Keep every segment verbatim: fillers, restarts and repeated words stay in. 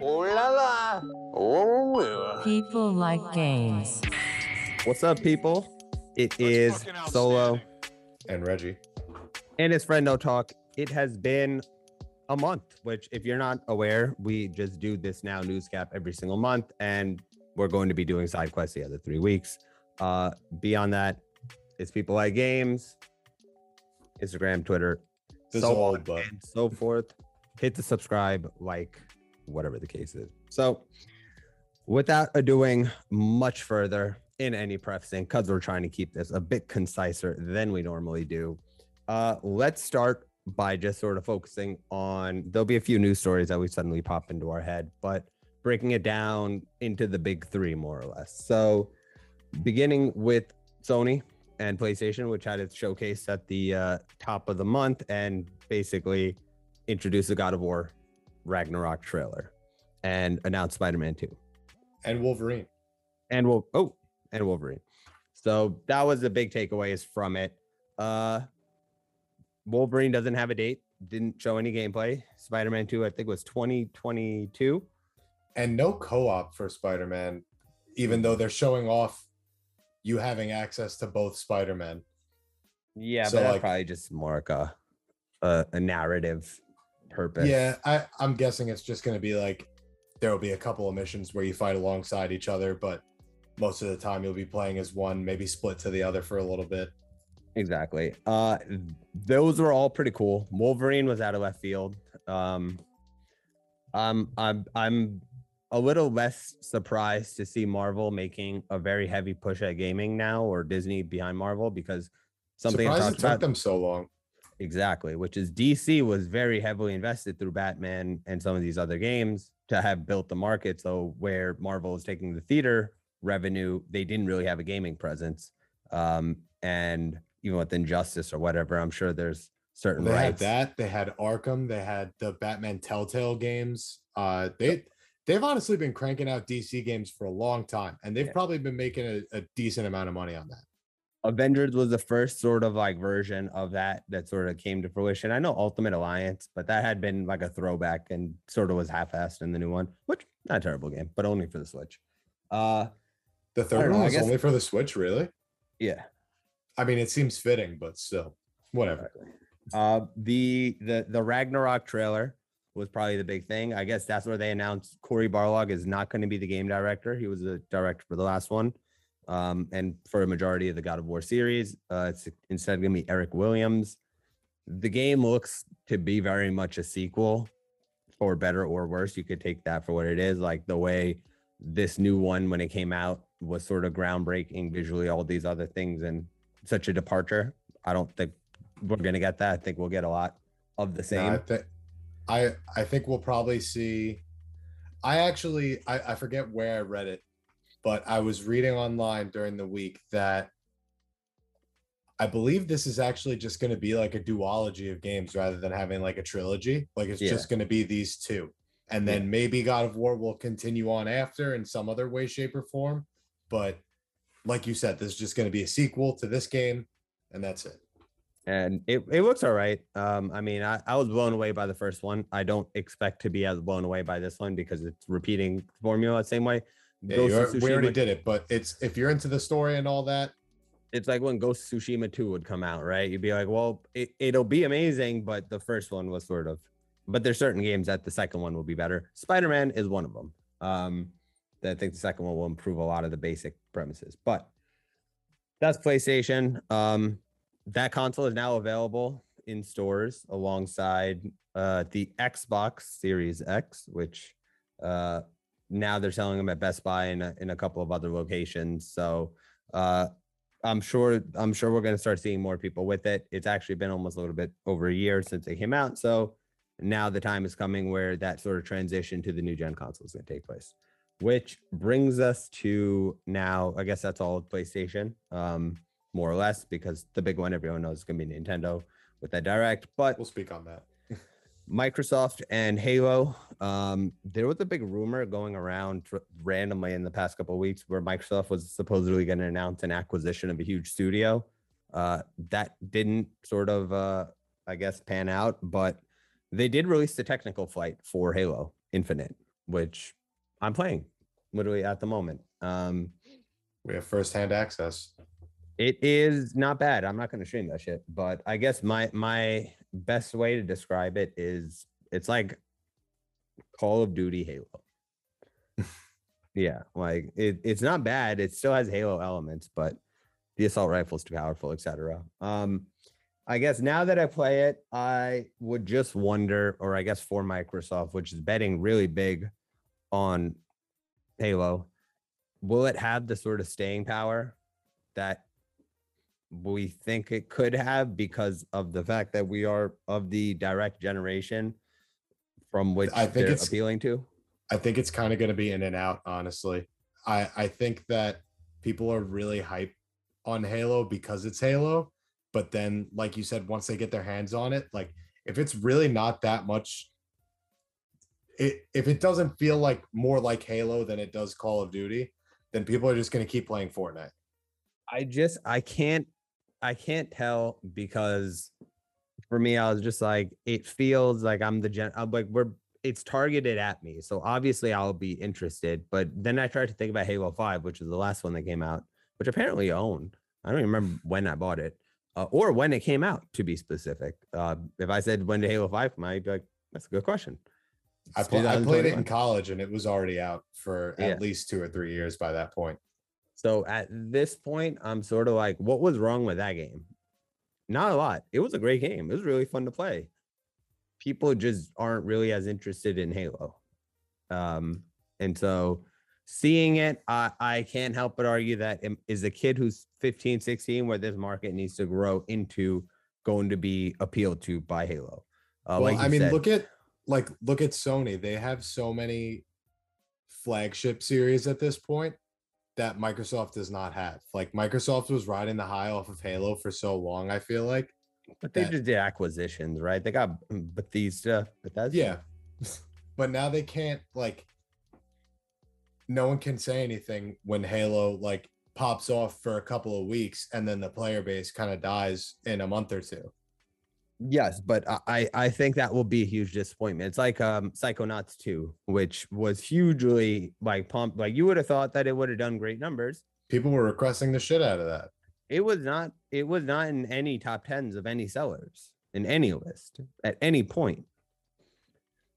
Oh la la. Oh. People like games. What's up, people? It is Solo and Reggie and his friend No Talk. It has been a month, which, if you're not aware, we just do this now news cap every single month, and we're going to be doing side quests the other three weeks. Uh, beyond that, it's People Like Games, Instagram, Twitter, this so on but. and so forth. Hit the subscribe, like, whatever the case is. So, without doing much further in any prefacing, because we're trying to keep this a bit conciser than we normally do, uh, let's start by just sort of focusing on, there'll be a few news stories that we suddenly pop into our head, but breaking it down into the big three, more or less. So, beginning with Sony and PlayStation, which had its showcase at the uh, top of the month and basically introduced the God of War Ragnarok trailer and announced Spider-Man two. And Wolverine. And we'll, oh, and Wolverine. So that was the big takeaways from it. Uh, Wolverine doesn't have a date, didn't show any gameplay. Spider-Man two, I think, was twenty twenty-two. And no co-op for Spider-Man, even though they're showing off you having access to both Spider-Man. Yeah, so but that's like, probably just more like a, a, a narrative purpose. Yeah, I, I'm guessing it's just going to be like, there will be a couple of missions where you fight alongside each other, but most of the time you'll be playing as one, maybe split to the other for a little bit. Exactly. Uh, those were all pretty cool. Wolverine was out of left field. Um, um, I'm I'm a little less surprised to see Marvel making a very heavy push at gaming now, or Disney behind Marvel, because something surprised I talked it took about, them so long. Exactly, which is D C was very heavily invested through Batman and some of these other games to have built the market. So where Marvel is taking the theater revenue, they didn't really have a gaming presence. Um, and even with Injustice or whatever, I'm sure there's certain they rights. They had that. They had Arkham. They had the Batman Telltale games. Uh, they, they've honestly been cranking out D C games for a long time, and they've yeah. probably been making a, a decent amount of money on that. Avengers was the first sort of like version of that that sort of came to fruition. I know Ultimate Alliance, but that had been like a throwback and sort of was half-assed in the new one, which not a terrible game, but only for the Switch. Uh, the third one was only for the Switch, really? Yeah. I mean, it seems fitting, but still, whatever. Uh, the the the Ragnarok trailer was probably the big thing. I guess that's where they announced Corey Barlog is not going to be the game director. He was the director for the last one. Um, and for a majority of the God of War series, uh, it's instead going to be Eric Williams. The game looks to be very much a sequel, for better or worse. You could take that for what it is. Like the way this new one, when it came out, was sort of groundbreaking visually, all these other things, and such a departure. I don't think we're going to get that. I think we'll get a lot of the same. No, I, th- I, I think we'll probably see. I actually, I, I forget where I read it, but I was reading online during the week that I believe this is actually just going to be like a duology of games rather than having like a trilogy. Like it's yeah. just going to be these two. And then yeah. maybe God of War will continue on after in some other way, shape, or form. But like you said, this is just going to be a sequel to this game, and that's it. And it, it looks all right. Um, I mean, I, I was blown away by the first one. I don't expect to be as blown away by this one because it's repeating formula the same way. Yeah, are, we already did it, but it's if you're into the story and all that, it's like when Ghost Tsushima two would come out, right? You'd be like, well, it, it'll be amazing, but the first one was sort of. But there's certain games that the second one will be better. Spider-Man is one of them. Um, I think the second one will improve a lot of the basic premises. But that's PlayStation. Um, that console is now available in stores alongside uh, the Xbox Series X, which. Uh, Now they're selling them at Best Buy and in, in a couple of other locations. So uh, I'm sure I'm sure we're going to start seeing more people with it. It's actually been almost a little bit over a year since they came out. So now the time is coming where that sort of transition to the new gen console is going to take place, which brings us to now. I guess that's all PlayStation, um, more or less, because the big one everyone knows is going to be Nintendo with that Direct. But we'll speak on that. Microsoft and Halo. Um, there was a big rumor going around tr- randomly in the past couple of weeks where Microsoft was supposedly going to announce an acquisition of a huge studio. Uh, that didn't sort of, uh, I guess, pan out, but they did release the technical flight for Halo Infinite, which I'm playing literally at the moment. Um, we have first-hand access. It is not bad. I'm not going to stream that shit, but I guess my my best way to describe it is it's like Call of Duty Halo. Yeah, like it, it's not bad. It still has Halo elements, but the assault rifle is too powerful, et cetera. Um, I guess now that I play it, I would just wonder, or I guess for Microsoft, which is betting really big on Halo, will it have the sort of staying power that we think it could have because of the fact that we are of the direct generation from which I think they're it's appealing to? I think it's kind of going to be in and out, honestly. I, I think that people are really hyped on Halo because it's Halo. But then, like you said, once they get their hands on it, like if it's really not that much, it, if it doesn't feel like more like Halo than it does Call of Duty, then people are just going to keep playing Fortnite. I just, I can't, I can't tell because for me, I was just like, it feels like I'm the gen, I'm like, we're, it's targeted at me. So obviously I'll be interested. But then I tried to think about Halo five, which was the last one that came out, which apparently I own. I don't even remember when I bought it uh, or when it came out, to be specific. Uh, if I said when did Halo five come out, you'd be like, that's a good question. I, pl- I played it in college and it was already out for at yeah. least two or three years by that point. So at this point, I'm sort of like, what was wrong with that game? Not a lot. It was a great game. It was really fun to play. People just aren't really as interested in Halo. Um, and so seeing it, I, I can't help but argue that is a kid who's fifteen, sixteen, where this market needs to grow into going to be appealed to by Halo. Uh, well, like I mean, said, look at like look at Sony. They have so many flagship series at this point that Microsoft does not have. Like Microsoft was riding the high off of Halo for so long, I feel like. But they that, just did acquisitions, right? They got Bethesda, Bethesda. Yeah. But now they can't, like, no one can say anything when Halo, like, pops off for a couple of weeks and then the player base kind of dies in a month or two. Yes, but I, I think that will be a huge disappointment. It's like um, Psychonauts two, which was hugely, like, pumped. Like, you would have thought that it would have done great numbers. People were requesting the shit out of that. It was not it was not in any top tens of any sellers in any list at any point.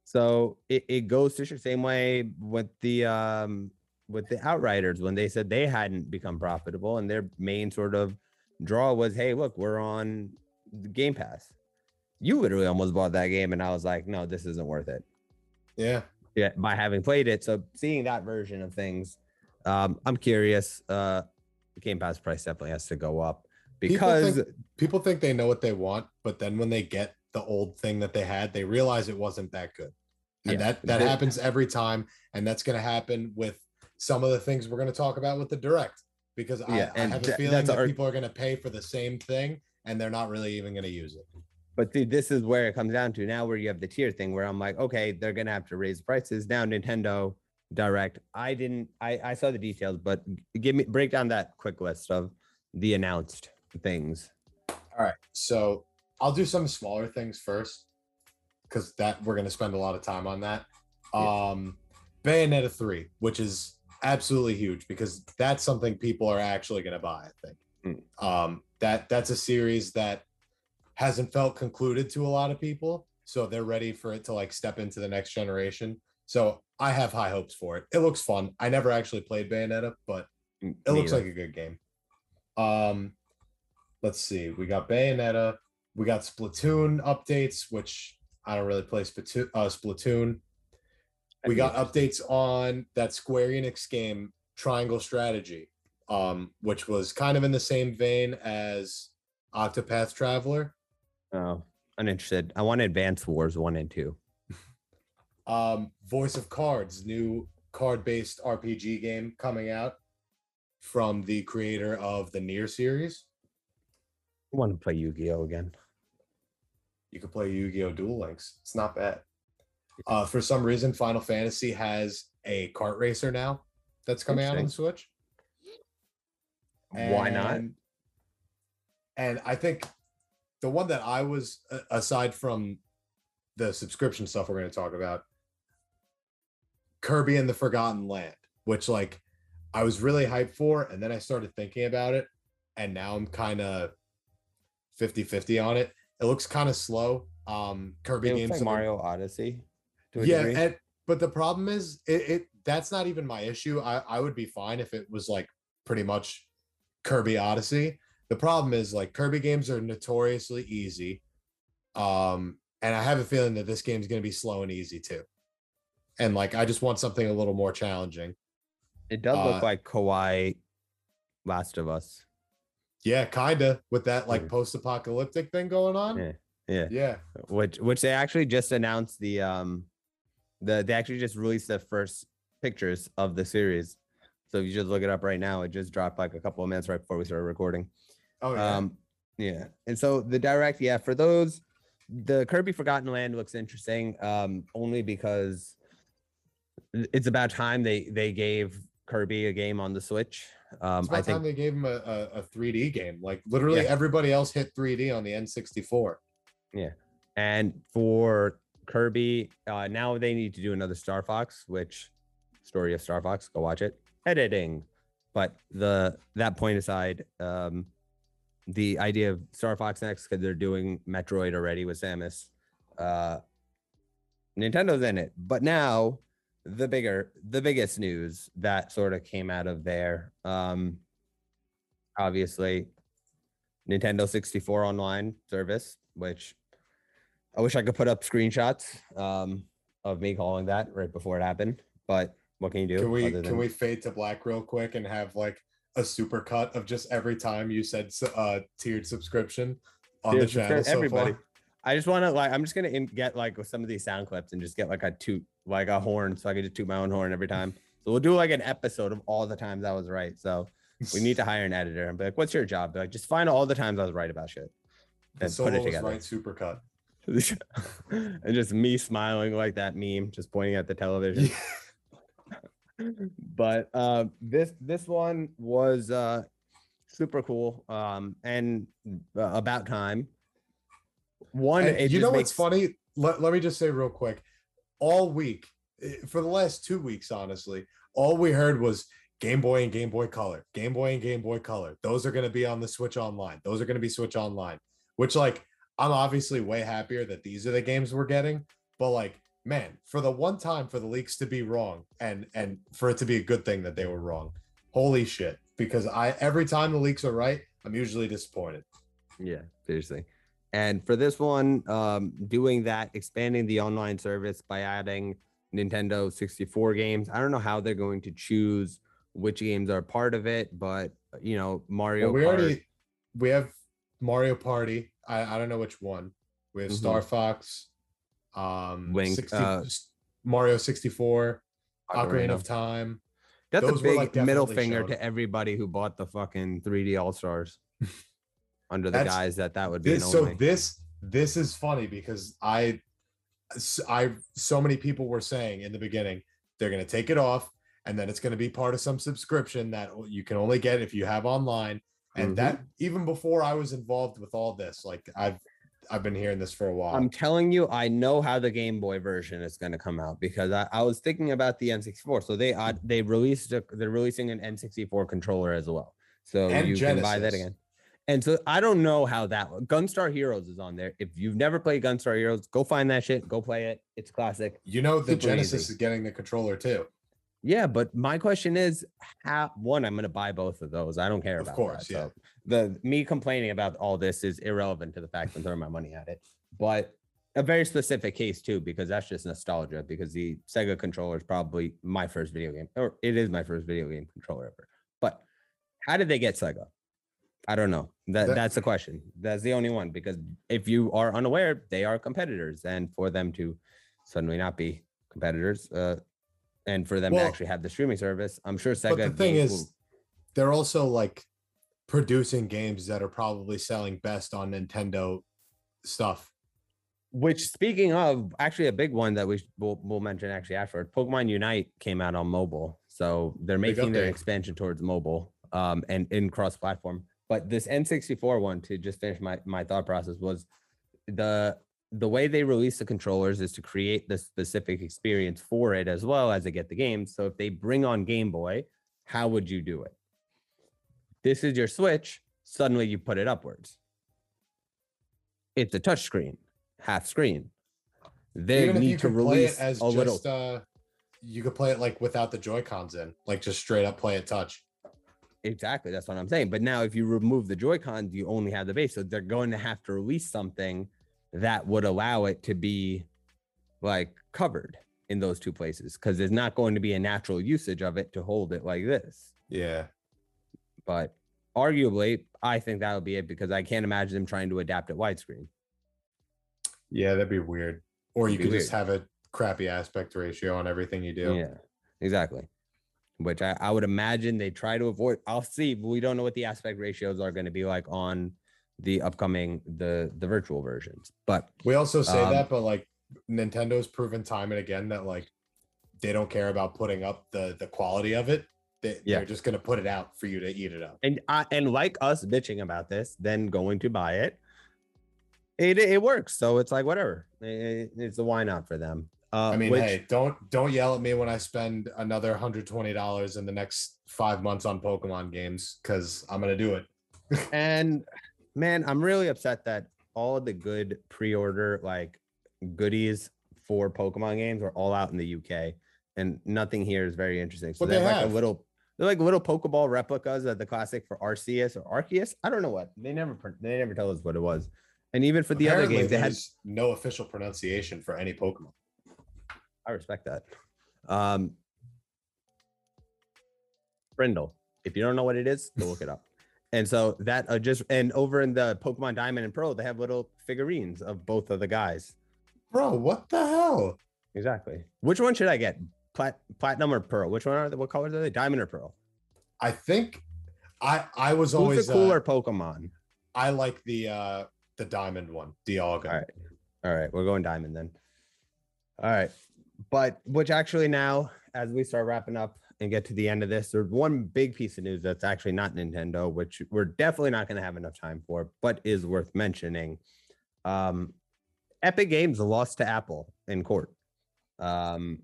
So it, it goes to the same way with the um, with the Outriders when they said they hadn't become profitable and their main sort of draw was, hey, look, we're on the Game Pass. You literally almost bought that game and I was like, no, this isn't worth it. Yeah. Yeah, by having played it. So seeing that version of things, um, I'm curious. Uh Game Pass price definitely has to go up because people think, people think they know what they want, but then when they get the old thing that they had, they realize it wasn't that good. And yeah, that, that happens every time. And that's going to happen with some of the things we're going to talk about with the Direct, because I, yeah, I have a feeling that our, people are going to pay for the same thing and they're not really even going to use it. But see, this is where it comes down to now where you have the tier thing where I'm like, okay, they're going to have to raise prices. Now Nintendo Direct. I didn't. I, I saw the details, but give me break down that quick list of the announced things. All right, so I'll do some smaller things first, because that we're going to spend a lot of time on that. Yeah. Um, Bayonetta three, which is absolutely huge because that's something people are actually going to buy. I think mm. um, that that's a series that hasn't felt concluded to a lot of people, so they're ready for it to like step into the next generation. So I have high hopes for it. It looks fun. I never actually played Bayonetta, but it Neither. looks like a good game. Um, let's see. We got Bayonetta. We got Splatoon updates, which I don't really play Splatoon. Uh, Splatoon. We got updates on that Square Enix game, Triangle Strategy, um, which was kind of in the same vein as Octopath Traveler. Oh, uninterested. I want Advance Wars one and two. Um, Voice of Cards, new card-based R P G game coming out from the creator of the Nier series. I want to play Yu-Gi-Oh again. You could play Yu-Gi-Oh Duel Links. It's not bad. Uh, for some reason, Final Fantasy has a kart racer now that's coming out on the Switch. And, Why not? And I think the one that I was, aside from the subscription stuff we're going to talk about, Kirby and the Forgotten Land, which like I was really hyped for, and then I started thinking about it, and now I'm kind of fifty-fifty on it. It looks kind of slow. Um, Kirby it looks games like Mario Odyssey. To a yeah, degree. And, but the problem is it, it that's not even my issue. I, I would be fine if it was like pretty much Kirby Odyssey. The problem is like Kirby games are notoriously easy. Um, and I have a feeling that this game is going to be slow and easy too. And like, I just want something a little more challenging. It does look uh, like Kawaii Last of Us. Yeah, kind of, with that like post-apocalyptic thing going on. Yeah, yeah, yeah. Which which they actually just announced the um, the they actually just released the first pictures of the series. So if you just look it up right now, it just dropped like a couple of minutes right before we started recording. Oh yeah, um, yeah. And so the direct, yeah, for those, the Kirby Forgotten Land looks interesting, um, only because it's about time they they gave Kirby a game on the Switch. Um, it's about I think time they gave him a, a, a three D game. Like literally yeah. everybody else hit three D on the N sixty-four. Yeah, and for Kirby, uh, now they need to do another Star Fox, which story of Star Fox. Go watch it. Editing, but the that point aside, um, the idea of Star Fox X, because they're doing Metroid already with Samus. Uh, Nintendo's in it, but now. The bigger, the biggest news that sort of came out of there, um, obviously, Nintendo sixty-four online service, which I wish I could put up screenshots um, of me calling that right before it happened. But what can you do? Can we than- can we fade to black real quick and have like a super cut of just every time you said uh, tiered subscription on tiered the channel? So everybody. Far? I just want to like, I'm just going to get like with some of these sound clips and just get like a toot, like a horn. So I can just toot my own horn every time. So we'll do like an episode of all the times I was right. So we need to hire an editor and be like, what's your job? Be like, just find all the times I was right about shit. And put it together. Right supercut. And just me smiling like that meme, just pointing at the television. But uh, this, this one was uh, super cool um, and uh, about time. One, it you know makes... what's funny? Let, let me just say real quick. All week, for the last two weeks, honestly, all we heard was Game Boy and Game Boy Color, Game Boy and Game Boy Color. Those are going to be on the Switch Online. Those are going to be Switch Online, which, like, I'm obviously way happier that these are the games we're getting. But, like, man, for the one time for the leaks to be wrong and and for it to be a good thing that they were wrong, holy shit. Because I every time the leaks are right, I'm usually disappointed. Yeah, seriously. And for this one, um, doing that, expanding the online service by adding Nintendo sixty-four games. I don't know how they're going to choose which games are part of it, but, you know, Mario well, we Kart. Already, we have Mario Party. I, I don't know which one. We have mm-hmm. Star Fox, um, Link, sixty, uh, Mario sixty-four, Ocarina, Ocarina of Time. That's Those a big like middle finger shown. To everybody who bought the fucking three D All-Stars. Under the That's, guise that that would be this, so this this is funny because I I so many people were saying in the beginning they're going to take it off and then it's going to be part of some subscription that you can only get if you have online and mm-hmm. that even before I was involved with all this like I've I've been hearing this for a while. I'm telling you, I know how the Game Boy version is going to come out because I, I was thinking about the N sixty-four. So they uh, they released a, they're releasing an N sixty-four controller as well. So and you Genesis. Can buy that again. And so I don't know how that Gunstar Heroes is on there. If you've never played Gunstar Heroes, go find that shit. Go play it. It's classic. You know, the Super Genesis easy. Is getting the controller too. Yeah, but my question is, how one, I'm going to buy both of those. I don't care about that. Of course, that. Yeah. So the me complaining about all this is irrelevant to the fact I'm throwing my money at it. But a very specific case too, because that's just nostalgia, because the Sega controller is probably my first video game, or it is my first video game controller ever. But how did they get Sega? I don't know. That, that that's the question. That's the only one, because if you are unaware, they are competitors, and for them to suddenly not be competitors, uh, and for them well, to actually have the streaming service, I'm sure Sega. But the thing is, will... they're also like producing games that are probably selling best on Nintendo stuff. Which, speaking of, actually a big one that we will we'll mention actually after Pokemon Unite came out on mobile, so they're making their expansion towards mobile um, and in cross-platform. But this N sixty-four one, to just finish my, my thought process, was the the way they release the controllers is to create the specific experience for it as well as they get the game. So if they bring on Game Boy, how would you do it? This is your Switch. Suddenly you put it upwards. It's a touch screen, half screen. They Even need to release play it as a just, little. Uh, you could play it like without the Joy-Cons in, like just straight up play it touch. Exactly. That's what I'm saying. But now if you remove the Joy-Cons, you only have the base. So they're going to have to release something that would allow it to be like covered in those two places, because there's not going to be a natural usage of it to hold it like this. Yeah. But arguably, I think that'll be it, because I can't imagine them trying to adapt it widescreen. Yeah, that'd be weird. Or you could just have a crappy aspect ratio on everything you do. Yeah, exactly. Which I, I would imagine they try to avoid. I'll see. But we don't know what the aspect ratios are going to be like on the upcoming, the, the virtual versions. But we also say um, that, but like Nintendo's proven time and again that like they don't care about putting up the, the quality of it. They, yeah. They're just going to put it out for you to eat it up. And uh, and like us bitching about this, then going to buy it, it it works. So it's like, whatever. It, it's a why not for them. Uh, I mean, which, hey, don't don't yell at me when I spend another one hundred twenty dollars in the next five months on Pokemon games, because I'm going to do it. And man, I'm really upset that all of the good pre-order like goodies for Pokemon games are all out in the U K, and nothing here is very interesting. So they're like a little, they're like little Pokeball replicas of the classic for Arceus or Arceus. I don't know what they never they never tell us what it was. And even for the Apparently, other games, they had no official pronunciation for any Pokemon. I respect that. Um, Brindle. If you don't know what it is, go look it up. And so that uh, just and over in the Pokemon Diamond and Pearl, they have little figurines of both of the guys. Bro, what the hell? Exactly. Which one should I get? Plat- platinum or Pearl? Which one are they? What colors are they? Diamond or Pearl? I think I I was Who's always Who's the cooler uh, Pokemon? I like the uh, the Diamond one, Dialga. All right, all right, we're going Diamond then. All right. But which actually now, as we start wrapping up and get to the end of this, there's one big piece of news that's actually not Nintendo, which we're definitely not going to have enough time for, but is worth mentioning. Um, Epic Games lost to Apple in court. Um,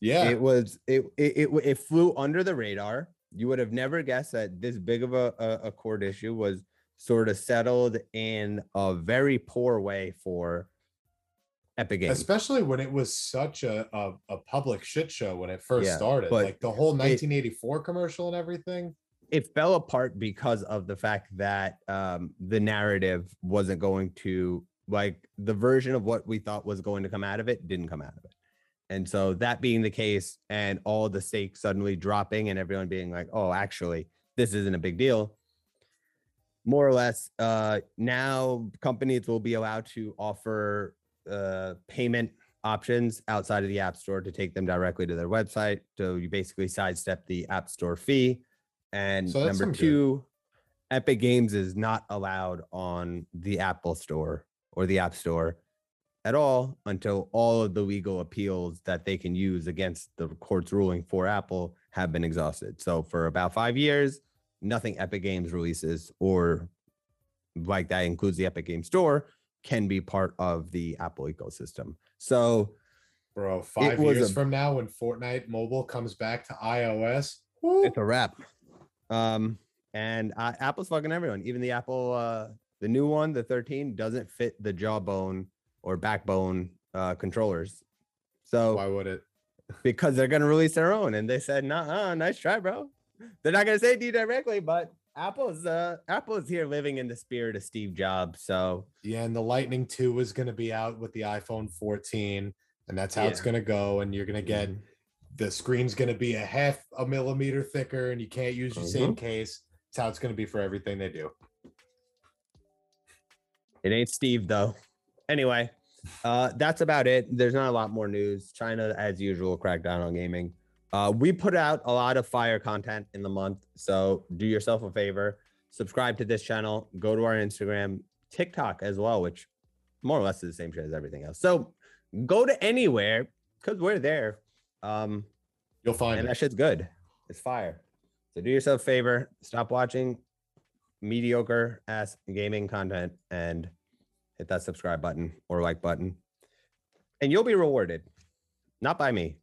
yeah, it was it, it it it flew under the radar. You would have never guessed that this big of a, a court issue was sort of settled in a very poor way for Epic Games, especially when it was such a a, a public shit show when it first yeah, started, like the whole nineteen eighty-four it, commercial and everything. It fell apart because of the fact that um, the narrative wasn't going to, like the version of what we thought was going to come out of it didn't come out of it. And so that being the case and all the stakes suddenly dropping and everyone being like, oh, actually, this isn't a big deal. More or less, uh, now companies will be allowed to offer uh, payment options outside of the App Store to take them directly to their website. So you basically sidestep the App Store fee. And so number two, good. Epic Games is not allowed on the Apple Store or the App Store at all until all of the legal appeals that they can use against the court's ruling for Apple have been exhausted. So for about five years, nothing Epic Games releases, or like that includes the Epic Games Store, can be part of the Apple ecosystem. So, bro, five years a, from now, when Fortnite Mobile comes back to iOS, whoop. It's a wrap. Um, and uh, Apple's fucking everyone. Even the Apple, uh, the new one, the thirteen, doesn't fit the jawbone or backbone uh, controllers. So why would it? Because they're going to release their own, and they said, "Nah, nice try, bro." They're not going to say it to you directly, but Apple's uh, Apple's here living in the spirit of Steve Jobs. So yeah, and the Lightning two is going to be out with the iPhone fourteen, and that's how yeah. it's going to go. And you're going to get the screen's going to be a half a millimeter thicker, and you can't use your mm-hmm. same case. That's how it's going to be for everything they do. It ain't Steve though. Anyway, uh, that's about it. There's not a lot more news. China, as usual, cracked down on gaming. Uh, we put out a lot of fire content in the month, so do yourself a favor. Subscribe to this channel. Go to our Instagram, TikTok as well, which more or less is the same shit as everything else. So go to anywhere, because we're there. Um, You'll find and it. That shit's good. It's fire. So do yourself a favor. Stop watching mediocre-ass gaming content and hit that subscribe button or like button, and you'll be rewarded. Not by me.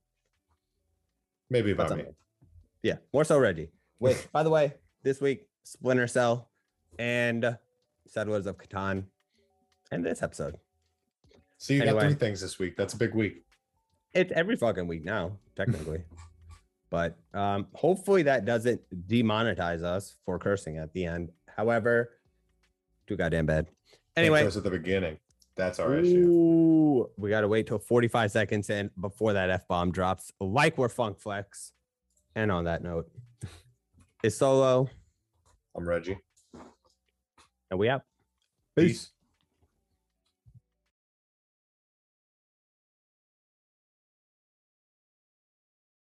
Maybe by me. Yeah, more so Reggie. Which, by the way, this week, Splinter Cell and Settlers of Catan and this episode. So you anyway, got three things this week. That's a big week. It's every fucking week now, technically. But um, hopefully that doesn't demonetize us for cursing at the end. However, too goddamn bad. Anyway. It goes at the beginning. That's our ooh, issue. We got to wait till forty-five seconds in before that F-bomb drops. Like we're Funk Flex. And on that note, it's Solo. I'm Reggie. And we out. Peace. Peace.